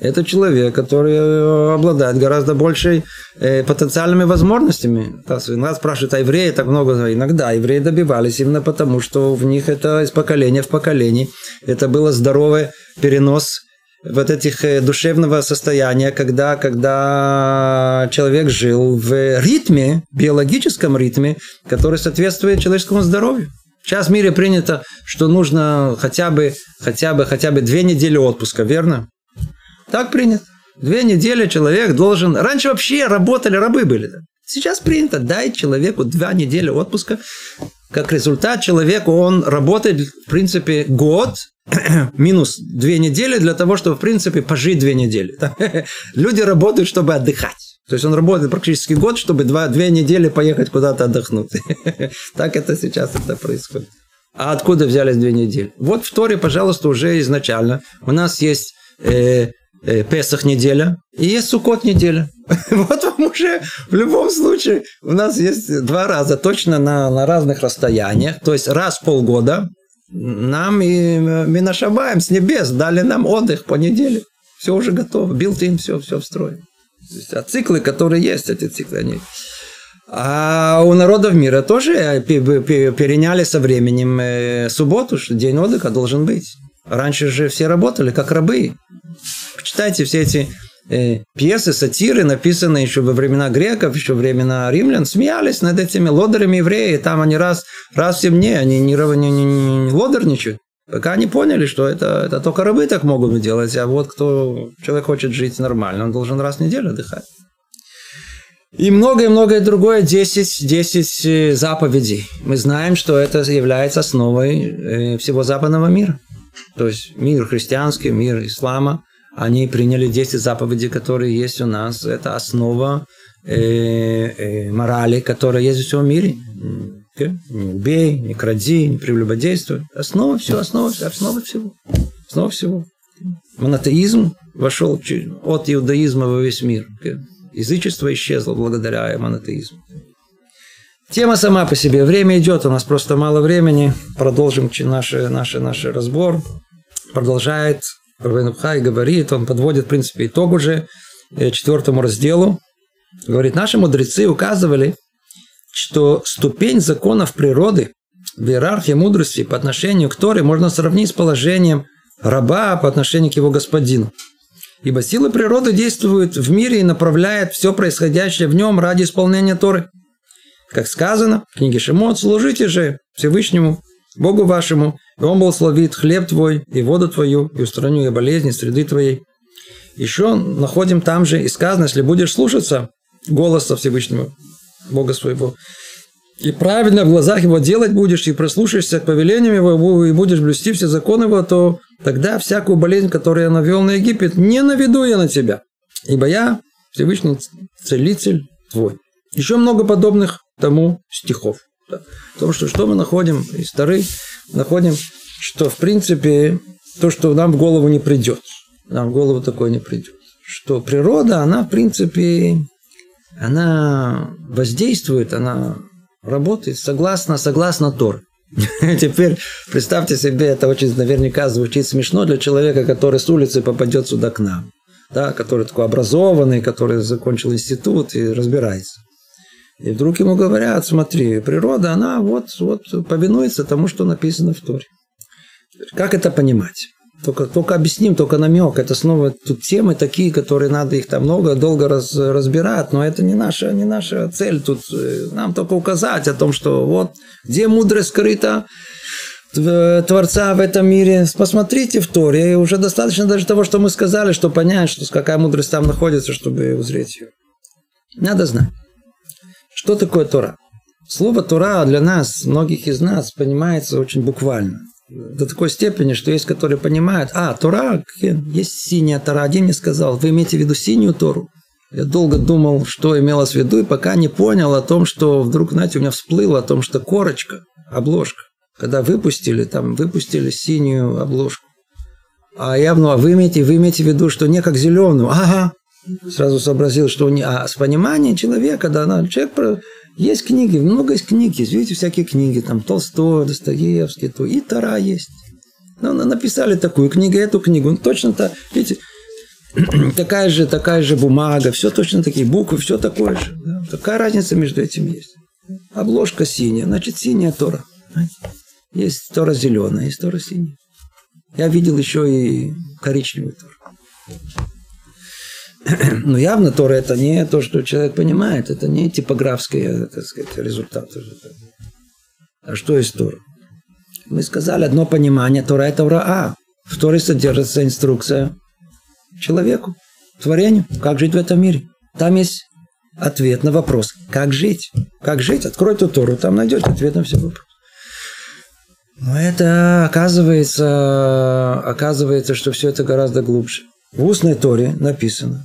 это человек, который обладает гораздо большей потенциальными возможностями. Нас спрашивают, а евреи так много? Иногда евреи добивались именно потому, что в них это из поколения в поколение. Это был здоровый перенос вот этих душевного состояния, когда человек жил в ритме, биологическом ритме, который соответствует человеческому здоровью. Сейчас в мире принято, что нужно хотя бы 2 недели отпуска, верно? Так принято. 2 недели человек должен... Раньше вообще работали, рабы были. Сейчас принято, дай человеку 2 недели отпуска. Как результат, человеку он работает, в принципе, год, минус 2 недели, для того, чтобы, в принципе, пожить 2 недели. Люди работают, чтобы отдыхать. То есть он работает практически год, чтобы 2 недели поехать куда-то отдохнуть. Так это сейчас происходит. А откуда взялись 2 недели? Вот в Торе, пожалуйста, уже изначально. У нас есть Песах неделя и есть Суккот неделя. Вот вам уже в любом случае у нас есть 2 раза точно на разных расстояниях. То есть раз в полгода нам и Минашабаем с небес дали нам отдых по неделе. Все уже готово. Built-in, все встроено. А циклы, которые есть, эти циклы, они... А у народов мира тоже переняли со временем субботу, что день отдыха должен быть. Раньше же все работали, как рабы. Почитайте все эти пьесы, сатиры, написанные еще во времена греков, еще во времена римлян. Смеялись над этими лодырями евреи. Там они раз в темне, они не лодырничают. Пока они поняли, что это только рабы так могут делать, а вот кто человек хочет жить нормально, он должен раз в неделю отдыхать. И многое-многое другое, 10 заповедей. Мы знаем, что это является основой всего западного мира. То есть мир христианский, мир ислама, они приняли 10 заповедей, которые есть у нас. Это основа морали, которая есть во всем мире. Не убей, не кради, не прелюбодействуй. Основа всего. Основа всего. Монотеизм вошел от иудаизма во весь мир. Язычество исчезло благодаря монотеизму. Тема сама по себе. Время идет, у нас просто мало времени. Продолжим наш разбор. Продолжает Рабейну Бахья и говорит, он подводит, в принципе, итог уже 4 разделу. Говорит, наши мудрецы указывали, что ступень законов природы в иерархии мудрости по отношению к Торе можно сравнить с положением раба по отношению к его господину. Ибо силы природы действуют в мире и направляют все происходящее в нем ради исполнения Торы. Как сказано в книге Шемот, служите же Всевышнему, Богу вашему, и Он благословит хлеб твой и воду твою, и устраню я болезни среды твоей. Еще находим там же и сказано, если будешь слушаться голоса Всевышнего, Бога своего. И правильно в глазах Его делать будешь, и прислушаешься к повелениям Его, и будешь блюсти все законы Его, то тогда всякую болезнь, которую я навел на Египет, не наведу я на тебя, ибо я Всевышний Целитель твой. Еще много подобных тому стихов. Потому что мы находим из Торы, находим, что в принципе то, что нам в голову не придет. Нам в голову такое не придет. Что природа, она в принципе... Она воздействует, она работает согласно Торе. Теперь представьте себе, это очень наверняка звучит смешно для человека, который с улицы попадет сюда к нам. Да, который такой образованный, который закончил институт и разбирается. И вдруг ему говорят: смотри, природа, она вот повинуется тому, что написано в Торе. Как это понимать? Только объясним, только намек. Это снова тут темы такие, которые надо их там много, долго разбирать, но это не наша цель. Тут нам только указать о том, что вот где мудрость скрыта Творца в этом мире. Посмотрите в Торе, и уже достаточно даже того, что мы сказали, чтобы понять, что какая мудрость там находится, чтобы узреть ее. Надо знать, что такое Тора. Слово Тора для нас, многих из нас, понимается очень буквально. До такой степени, что есть, которые понимают, Тора, есть синяя Тора. Один мне сказал: вы имеете в виду синюю Тору? Я долго думал, что имелось в виду, и пока не понял о том, что вдруг, знаете, у меня всплыло о том, что корочка, обложка, когда выпустили синюю обложку. А я думал: вы имеете в виду, что не как зеленую? Ага. Сразу сообразил, что с пониманием человека, есть книги, много есть книг, видите, всякие книги, там Толстой, Достоевский, и Тора есть. Но написали такую книгу, эту книгу, точно-то, видите, такая же бумага, все точно такие буквы, все такое же. Да? Какая разница между этим есть? Обложка синяя, значит, синяя Тора. Знаете? Есть Тора зеленая, есть Тора синяя. Я видел еще и коричневую Тору. Но явно Тора – это не то, что человек понимает, это не типографский, так сказать, результат. А что есть Тора? Мы сказали, одно понимание Тора – это Ураа. В Торе содержится инструкция человеку, творению, как жить в этом мире. Там есть ответ на вопрос, как жить. Как жить? Открой эту Тору, там найдешь ответ на все вопросы. Но это оказывается, что все это гораздо глубже. В устной Торе написано,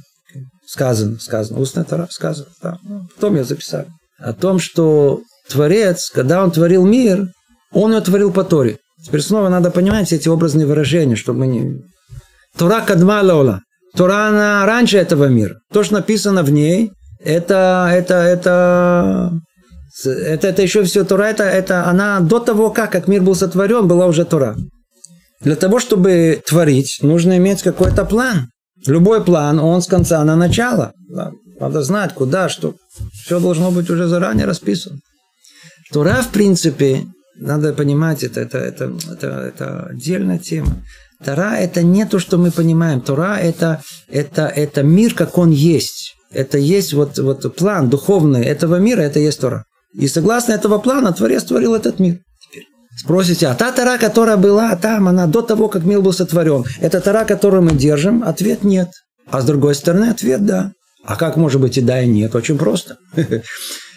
сказано, устная Тора сказано, да. Потом я записал, о том, что Творец, когда Он творил мир, Он его творил по Торе. Теперь снова надо понимать все эти образные выражения, чтобы мы не... Тора кадма леола. Тора, она раньше этого мира. То, что написано в ней, это еще все Тора, это она до того, как мир был сотворен, была уже Тора. Для того, чтобы творить, нужно иметь какой-то план. Любой план, он с конца на начало. Надо знать, куда, что. Все должно быть уже заранее расписано. Тора, в принципе, надо понимать, это отдельная тема. Тора – это не то, что мы понимаем. Тора – это мир, как он есть. Это есть вот план духовный этого мира, это есть Тора. И согласно этого плана Творец творил этот мир. Спросите, та Тора, которая была там, она до того, как мир был сотворен, это Тора, которую мы держим? Ответ – нет. А с другой стороны, ответ – да. А как может быть и да, и нет? Очень просто.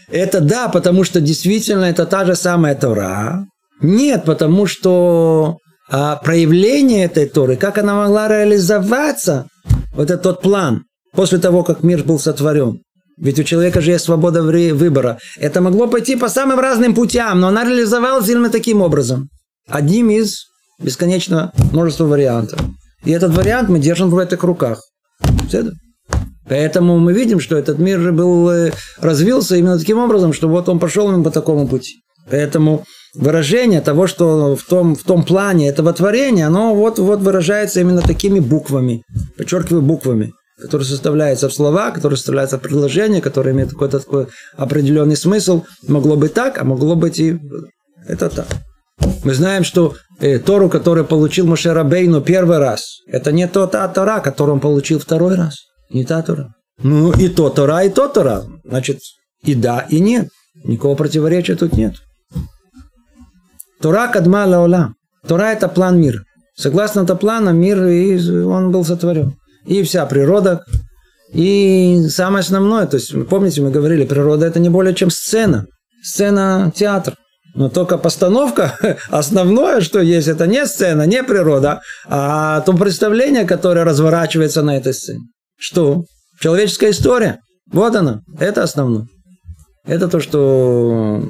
Это да, потому что действительно это та же самая Тора. Нет, потому что проявление этой Торы, как она могла реализоваться, вот этот тот план, после того, как мир был сотворен. Ведь у человека же есть свобода выбора. Это могло пойти по самым разным путям, но она реализовалась именно таким образом. Одним из бесконечного множества вариантов. И этот вариант мы держим в этих руках. Поэтому мы видим, что этот мир развился именно таким образом, что вот он пошел именно по такому пути. Поэтому выражение того, что в том плане этого творения, оно вот выражается именно такими буквами. Подчеркиваю, буквами. Который составляется в слова, который составляется в предложения, которые имеют какой-то такой определенный смысл. Могло быть так, а могло быть и это так. Мы знаем, что Тору, которую получил Моше Рабейну первый раз, это не та Тора, которую он получил второй раз. Не та Тора. Ну, и то Тора, и то Тора. Значит, и да, и нет. Никакого противоречия тут нет. Тора кадма леола. Тора – это план мира. Согласно этому плану, мир, он был сотворен. И вся природа. И самое основное, то есть, помните, мы говорили, природа – это не более чем сцена. Сцена – театр. Но только постановка, основное, что есть, это не сцена, не природа, а то представление, которое разворачивается на этой сцене. Что? Человеческая история. Вот она. Это основное. Это то, что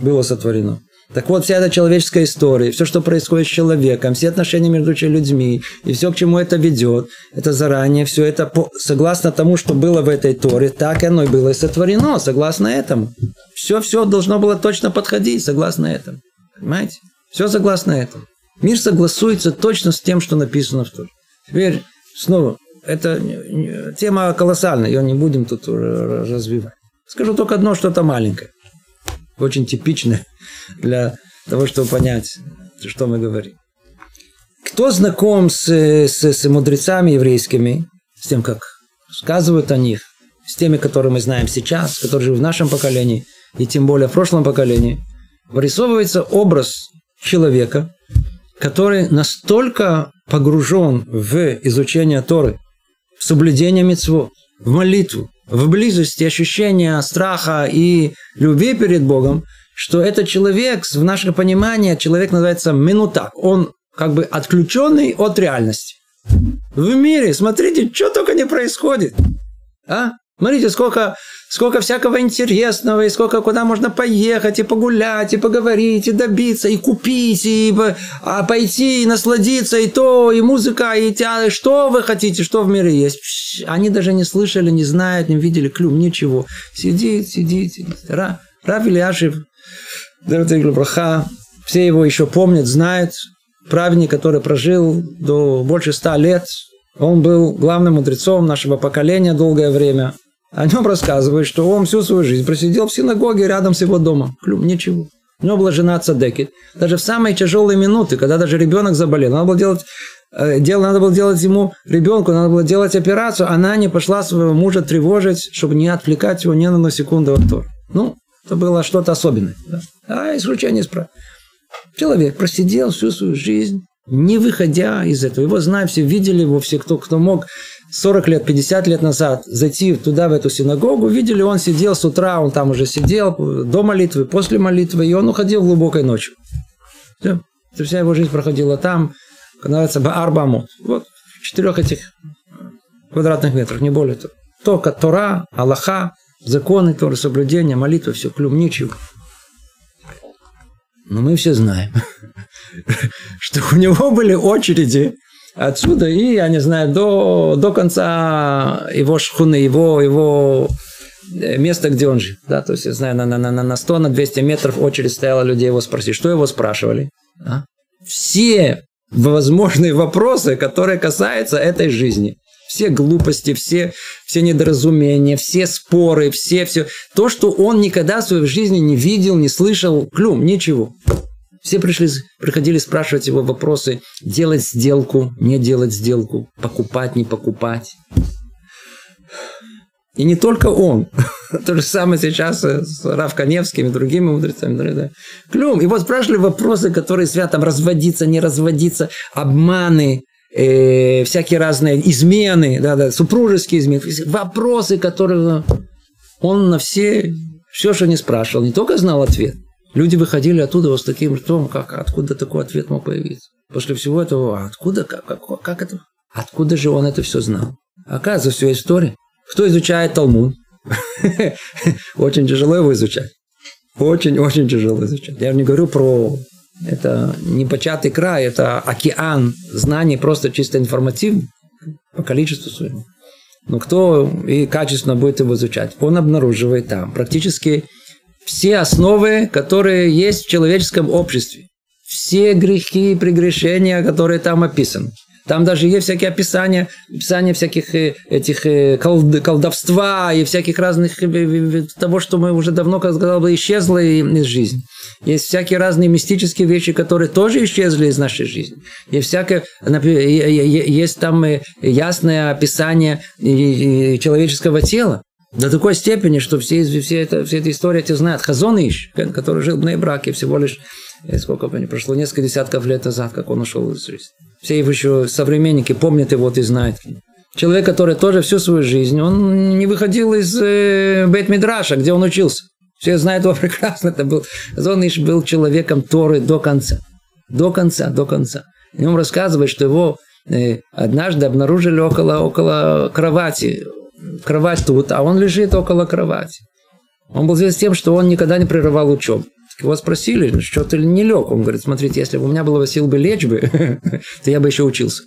было сотворено. Так вот, вся эта человеческая история, все, что происходит с человеком, все отношения между людьми, и все, к чему это ведет, это заранее, все это согласно тому, что было в этой Торе, так оно и было и сотворено, согласно этому. Все должно было точно подходить, согласно этому. Понимаете? Все согласно этому. Мир согласуется точно с тем, что написано в Торе. Теперь, снова, это тема колоссальная, ее не будем тут развивать. Скажу только одно, что-то маленькое. Очень типичное для того, чтобы понять, что мы говорим. Кто знаком с мудрецами еврейскими, с тем, как сказывают о них, с теми, которые мы знаем сейчас, которые живут в нашем поколении, и тем более в прошлом поколении, вырисовывается образ человека, который настолько погружен в изучение Торы, в соблюдение мицвот, в молитву, в близости, ощущения страха и любви перед Богом, что этот человек, в нашем понимании, человек называется минутак. Он как бы отключенный от реальности. В мире, смотрите, что только не происходит. А? Смотрите, сколько всякого интересного, и сколько куда можно поехать, и погулять, и поговорить, и добиться, и купить, и пойти, и насладиться, и то, и музыка, и театр. Что вы хотите, что в мире есть? Они даже не слышали, не знают, не видели клюм, ничего. Сидит. Рав Ильяшев, все его еще помнят, знают. Праведник, который прожил до больше 100 лет. Он был главным мудрецом нашего поколения долгое время. О нем рассказывают, что он всю свою жизнь просидел в синагоге рядом с его домом. Клюм, ничего. У него была жена цадекит. Даже в самые тяжелые минуты, когда даже ребенок заболел, надо было делать ему ребенку, надо было делать операцию, она не пошла своего мужа тревожить, чтобы не отвлекать его ни на одну секунду от Торы. Ну, это было что-то особенное. Да? А исключение исправил. Человек просидел всю свою жизнь, не выходя из этого. Его знают, все видели его, все, кто мог 40 лет, 50 лет назад зайти туда, в эту синагогу, видели, он сидел с утра, он там уже сидел до молитвы, после молитвы, и он уходил глубокой ночью. Все. Вся его жизнь проходила там, как называется, Баарбамот. Вот, в 4 этих квадратных метрах, не более того. Только Тора, Аллаха, законы, Торы, соблюдения, молитва, все, клюм, ничего. Но мы все знаем, что у него были очереди отсюда и, я не знаю, до конца его шхуны, его места, где он жил. Да, то есть, я знаю, на 100, на 200 метров очередь стояла людей его спросить. Что его спрашивали? А? Все возможные вопросы, которые касаются этой жизни. Все глупости, все недоразумения, все споры, все. То, что он никогда в своей жизни не видел, не слышал, клюм, ничего. Все приходили спрашивать его вопросы, делать сделку, не делать сделку, покупать, не покупать. И не только он. То же самое сейчас с Рав Каневским и другими мудрецами. Клюм. И вот спрашивали вопросы, которые святом разводиться, не разводиться, обманы, всякие разные измены, да, супружеские измены, вопросы, которые он на все, что не спрашивал, не только знал ответ. Люди выходили оттуда вот с таким ртом, как откуда такой ответ мог появиться. После всего этого, откуда, как это? Откуда же он это все знал? Оказывается, все история. Кто изучает Талмуд? Очень тяжело его изучать. Очень тяжело изучать. Я не говорю про... Это непочатый край, это океан знаний, просто чисто информативный по количеству своему. Но кто и качественно будет его изучать, он обнаруживает там практически все основы, которые есть в человеческом обществе. Все грехи и прегрешения, которые там описаны. Там даже есть всякие описания всяких этих колдовства и всяких разных того, что мы уже давно, как сказал бы, исчезло из жизни. Есть всякие разные мистические вещи, которые тоже исчезли из нашей жизни. Есть всякое, есть там ясное описание человеческого тела. До такой степени, что вся эта история те знают. Хазон Иш, который жил в Найбраке всего лишь, сколько бы ни прошло, несколько десятков лет назад, как он ушел из жизни. Все его еще современники помнят его и знают. Человек, который тоже всю свою жизнь, он не выходил из Бет-Мидраша, где он учился. Все знают его прекрасно. Это был Хазон Иш, был человеком Торы до конца. До конца. О нем рассказывают, что его однажды обнаружили около кровати. Кровать тут, а он лежит около кровати. Он был известен тем, что он никогда не прерывал учебу. Его спросили, что ты не лег? Он говорит, смотрите, если бы у меня было сил бы лечь бы, то я бы еще учился.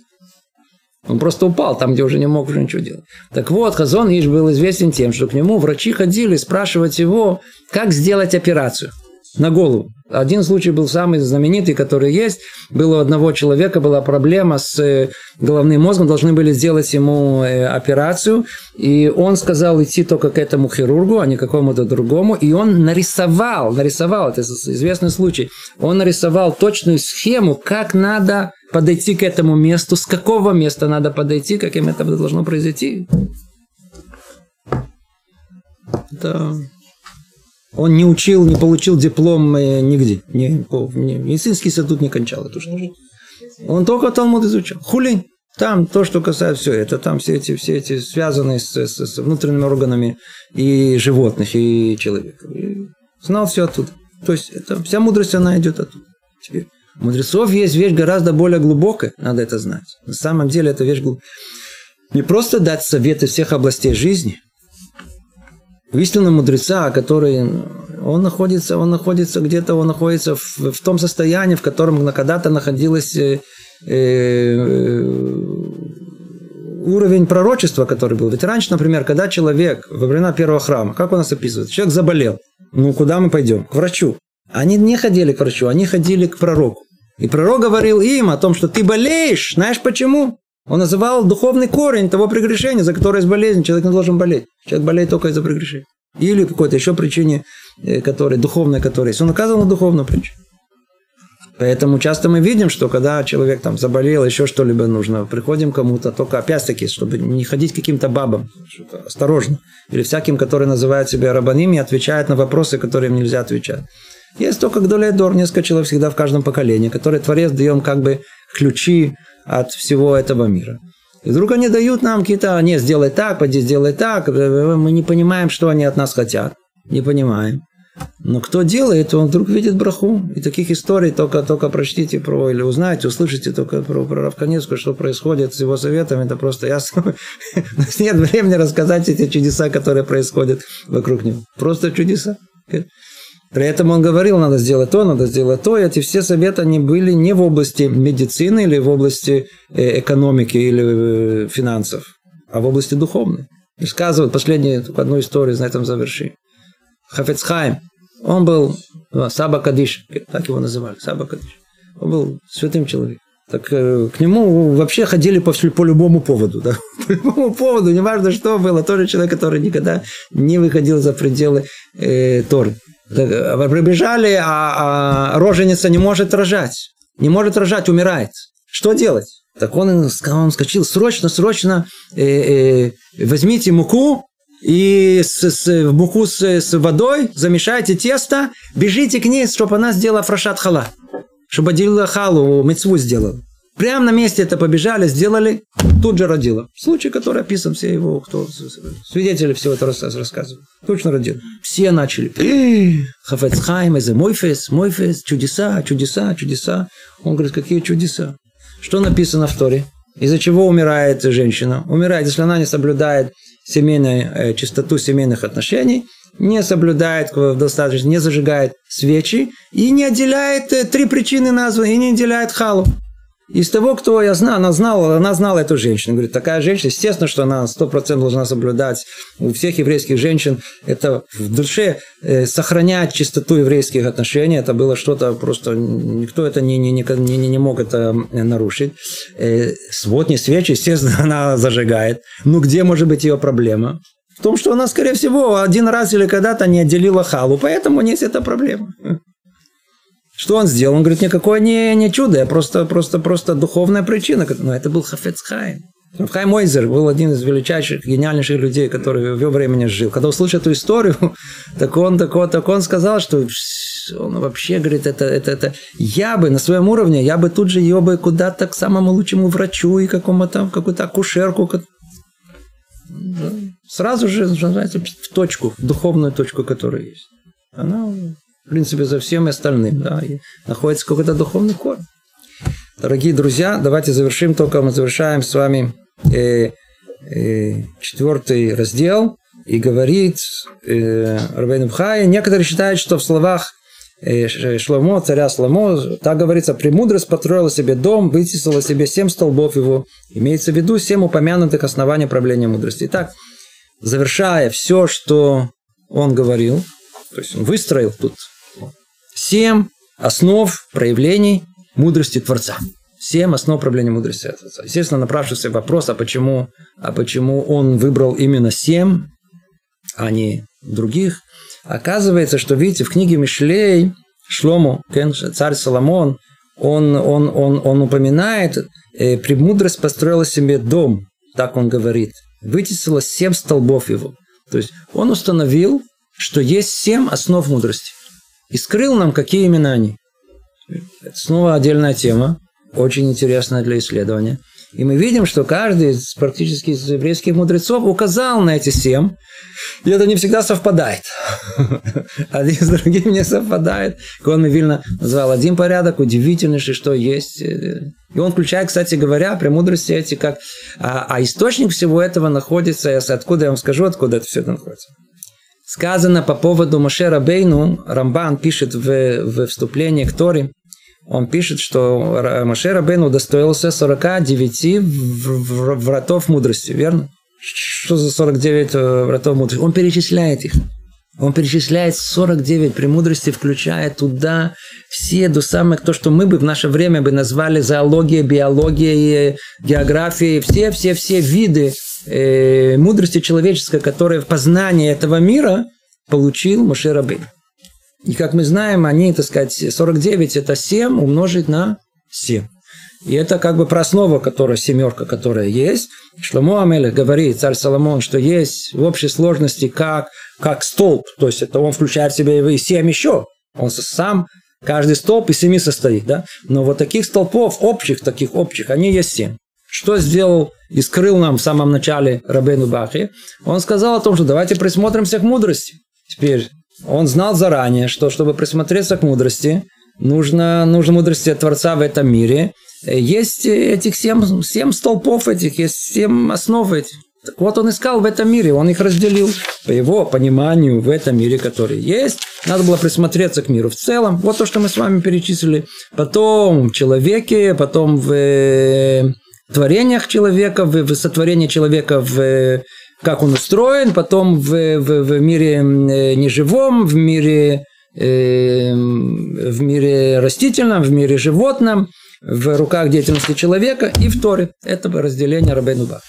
Он просто упал там, где уже не мог уже ничего делать. Так вот, Хазон Иш был известен тем, что к нему врачи ходили спрашивать его, как сделать операцию. на голову. Один случай был самый знаменитый, который есть. Было у одного человека, была проблема с головным мозгом, должны были сделать ему операцию, и он сказал идти только к этому хирургу, а не к какому-то другому, и он нарисовал, это известный случай, он нарисовал точную схему, как надо подойти к этому месту, с какого места надо подойти, как им это должно произойти. Да. Он не учил, не получил диплом нигде. Медицинский институт не кончал эту штуку. Он только Талмуд изучал. Хулинь. Там то, что касается все это, там все эти связанные с внутренними органами и животных, и человека. И знал все оттуда. То есть это, вся мудрость, она идет оттуда. Теперь, у мудрецов есть вещь гораздо более глубокая, надо это знать. На самом деле это вещь глубокая. Не просто дать советы всех областей жизни. У истинного мудреца, который он находится в том состоянии, в котором когда-то находилось уровень пророчества, который был. Ведь раньше, например, когда человек во времена первого храма, как у нас описывается, человек заболел, ну куда мы пойдем? К врачу. Они не ходили к врачу, они ходили к пророку. И пророк говорил им о том, что ты болеешь, знаешь почему? Он называл духовный корень того прегрешения, за которое есть болезнь. Человек не должен болеть. Человек болеет только из-за прегрешения. Или по какой-то еще причине, духовной, которая есть. Он указывал на духовную причину. Поэтому часто мы видим, что когда человек там заболел, еще что-либо нужно, приходим к кому-то, только опять-таки, чтобы не ходить к каким-то бабам, осторожно, или всяким, которые называют себя рабаним и отвечают на вопросы, которые им нельзя отвечать. Есть только гдолей дор, несколько человек всегда в каждом поколении, которые Творец даем как бы ключи от всего этого мира. И вдруг они дают нам какие-то, не, сделай так, пойди, сделай так. Мы не понимаем, что они от нас хотят. Не понимаем. Но кто делает, он вдруг видит браху. И таких историй только прочтите про, или узнаете, услышите только про Равканевскую, что происходит с его советом. Это просто ясно. У нас нет времени рассказать эти чудеса, которые происходят вокруг него. Просто чудеса. При этом он говорил, надо сделать то, и эти все советы, они были не в области медицины или в области экономики или финансов, а в области духовной. Рассказывают последнюю одну историю, на этом завершим. Хафец Хаим, он был Саба Кадиш, так его называли, Саба Кадиш. Он был святым человеком. Так к нему вообще ходили по любому поводу. Да? По любому поводу, неважно что было, тоже человек, который никогда не выходил за пределы Торы. Прибежали, а роженица не может рожать. Не может рожать, умирает. Что делать? Так он вскочил, срочно, возьмите муку, и муку с водой, замешайте тесто, бежите к ней, чтобы она сделала фрашат хала. Чтобы делила халу, мицву сделала. Прямо на месте это побежали, сделали, тут же родила. Случай, который описан, все его, кто свидетели всего этого рассказывают. Точно родила. Все начали. Хафец Хаим, мой фейс, чудеса. Он говорит, какие чудеса? Что написано в Торе? Из-за чего умирает женщина? Умирает, если она не соблюдает чистоту семейных отношений, не соблюдает достаточно, не зажигает свечи и не отделяет три причины названы, и не отделяет халу. Из того, кто я знаю, она знала эту женщину. Говорит, такая женщина, естественно, что она 100% должна соблюдать у всех еврейских женщин. Это в душе сохранять чистоту еврейских отношений. Это было что-то просто... Никто это не мог это нарушить. Вот не свечи, естественно, она зажигает. Ну, где может быть ее проблема? В том, что она, скорее всего, один раз или когда-то не отделила халу. Поэтому у нее есть эта проблема. Что он сделал? Он говорит, никакое не чудо, а просто духовная причина. Но это был Хафец Хаим. Хаим Озер был один из величайших, гениальнейших людей, который в его времени жил. Когда услышал эту историю, так он сказал, что он вообще говорит, это. Я бы на своем уровне тут же ее бы куда-то к самому лучшему врачу и какую-то акушерку. Сразу же, знаете, в точку, в духовную точку, которая есть. Она... В принципе, за всем и остальным. Да, и находится какой-то духовный корм. Дорогие друзья, давайте завершим. Только мы завершаем с вами 4 раздел. И говорит Рабейну Бахья. Некоторые считают, что в словах Шломо, царя Шломо, так говорится, «Премудрость построила себе дом, вытесала себе 7 столбов его». Имеется в виду 7 упомянутых оснований правления мудрости. Итак, завершая все, что он говорил, то есть он выстроил тут 7 основ проявлений мудрости Творца. 7 основ проявления мудрости Творца. Естественно, направшийся вопрос, а почему он выбрал именно 7, а не других. Оказывается, что, видите, в книге Мишлей Шлому, царь Соломон, он упоминает, премудрость построила себе дом, так он говорит, вытесила 7 столбов его. То есть он установил, что есть 7 основ мудрости. И скрыл нам, какие именно они. Это снова отдельная тема, очень интересная для исследования. И мы видим, что каждый из практически из еврейских мудрецов указал на эти 7. И это не всегда совпадает. Один с другим не совпадает. Колумб вильно назвал один порядок, удивительнейший, что есть. И он включает, кстати говоря, премудрости эти как... А источник всего этого находится, откуда я вам скажу, откуда это все это находится. Сказано по поводу Моше Рабейну, Рамбан пишет в вступлении к Торе, он пишет, что Моше Рабейну удостоился 49 вратов мудрости, верно? Что за 49 вратов мудрости? Он перечисляет их. Он перечисляет 49 премудрости, включая туда все до самых, то, что мы бы в наше время бы назвали зоология, биология, география, все виды мудрости человеческой, которые в познании этого мира получил Моше Рабейну. И как мы знаем, они, так сказать, 49 – это 7 умножить на 7. И это как бы про основу, которая семерка, которая есть. Шломо Амелех говорит, царь Соломон, что есть в общей сложности как столб. То есть это он включает в себя и 7 еще. Он сам, каждый столб из 7 состоит. Да? Но вот таких столпов, таких общих, они есть 7. Что сделал и скрыл нам в самом начале Рабейну Бахья? Он сказал о том, что давайте присмотримся к мудрости. Теперь он знал заранее, что чтобы присмотреться к мудрости, нужно мудрости от Творца в этом мире. Есть этих 7 столпов этих, есть 7 основ этих. Так вот, он искал в этом мире, он их разделил. По его пониманию, в этом мире, который есть, надо было присмотреться к миру в целом. Вот то, что мы с вами перечислили. Потом в человеке, потом в творениях человека, в сотворении человека, в как он устроен, потом в мире неживом, в мире растительном, в мире животном, в руках деятельности человека и в Торе. Это разделение Рабейну Бахья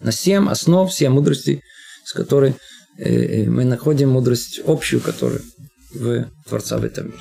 на 7 основ, 7 мудростей, с которой мы находим мудрость общую, которую в Творца в этом мире.